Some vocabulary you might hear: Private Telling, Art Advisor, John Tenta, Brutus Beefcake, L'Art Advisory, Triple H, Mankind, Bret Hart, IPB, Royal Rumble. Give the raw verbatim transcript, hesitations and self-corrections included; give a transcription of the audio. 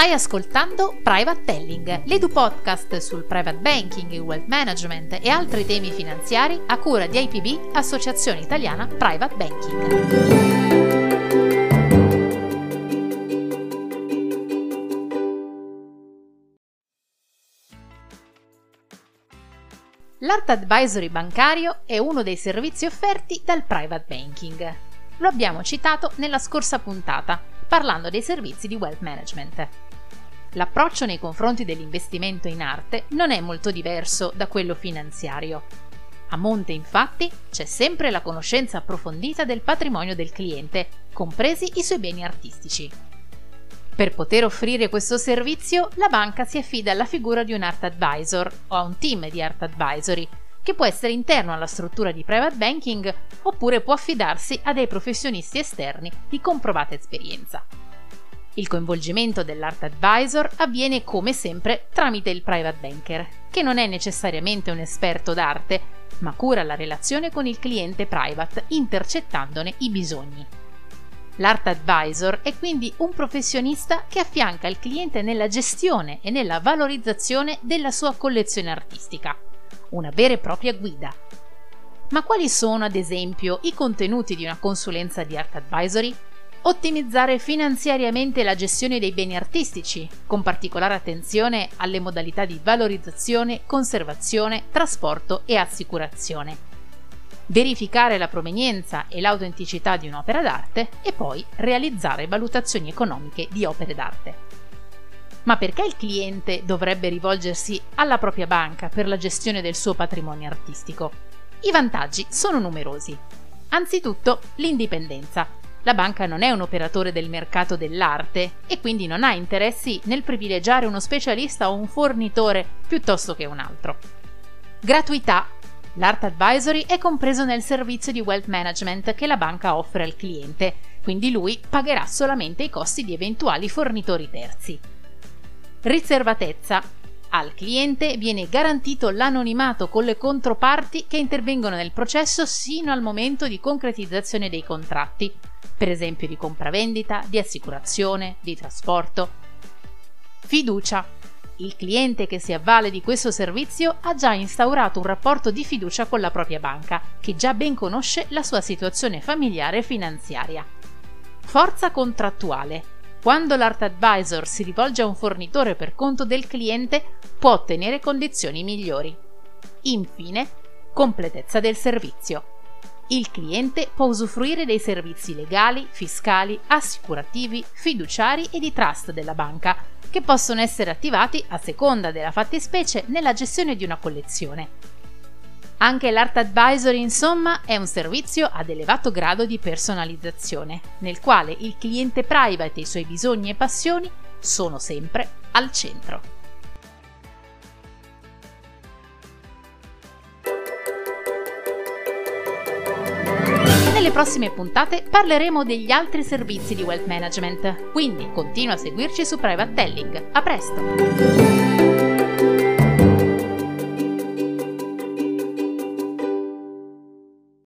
Stai ascoltando Private Telling, l'edu podcast sul private banking, wealth management e altri temi finanziari a cura di I P B, Associazione Italiana Private Banking. L'Art Advisory bancario è uno dei servizi offerti dal private banking. Lo abbiamo citato nella scorsa puntata, parlando dei servizi di wealth management. L'approccio nei confronti dell'investimento in arte non è molto diverso da quello finanziario. A monte, infatti, c'è sempre la conoscenza approfondita del patrimonio del cliente, compresi i suoi beni artistici. Per poter offrire questo servizio, la banca si affida alla figura di un art advisor o a un team di art advisory, che può essere interno alla struttura di private banking oppure può affidarsi a dei professionisti esterni di comprovata esperienza. Il coinvolgimento dell'Art Advisor avviene come sempre tramite il private banker, che non è necessariamente un esperto d'arte, ma cura la relazione con il cliente private intercettandone i bisogni. L'Art Advisor è quindi un professionista che affianca il cliente nella gestione e nella valorizzazione della sua collezione artistica. Una vera e propria guida. Ma quali sono, ad esempio, i contenuti di una consulenza di Art Advisory? Ottimizzare finanziariamente la gestione dei beni artistici, con particolare attenzione alle modalità di valorizzazione, conservazione, trasporto e assicurazione. Verificare la provenienza e l'autenticità di un'opera d'arte e poi realizzare valutazioni economiche di opere d'arte. Ma perché il cliente dovrebbe rivolgersi alla propria banca per la gestione del suo patrimonio artistico? I vantaggi sono numerosi. Anzitutto, l'indipendenza. La banca non è un operatore del mercato dell'arte e quindi non ha interessi nel privilegiare uno specialista o un fornitore piuttosto che un altro. Gratuità. L'Art Advisory è compreso nel servizio di wealth management che la banca offre al cliente, quindi lui pagherà solamente i costi di eventuali fornitori terzi. Riservatezza. Al cliente viene garantito l'anonimato con le controparti che intervengono nel processo sino al momento di concretizzazione dei contratti, per esempio di compravendita, di assicurazione, di trasporto. Fiducia. Il cliente che si avvale di questo servizio ha già instaurato un rapporto di fiducia con la propria banca, che già ben conosce la sua situazione familiare e finanziaria. Forza contrattuale. Quando l'Art Advisor si rivolge a un fornitore per conto del cliente, può ottenere condizioni migliori. Infine, completezza del servizio. Il cliente può usufruire dei servizi legali, fiscali, assicurativi, fiduciari e di trust della banca, che possono essere attivati a seconda della fattispecie nella gestione di una collezione. Anche l'Art Advisory, insomma, è un servizio ad elevato grado di personalizzazione, nel quale il cliente private e i suoi bisogni e passioni sono sempre al centro. Nelle prossime puntate parleremo degli altri servizi di wealth management, quindi continua a seguirci su Private Telling. A presto!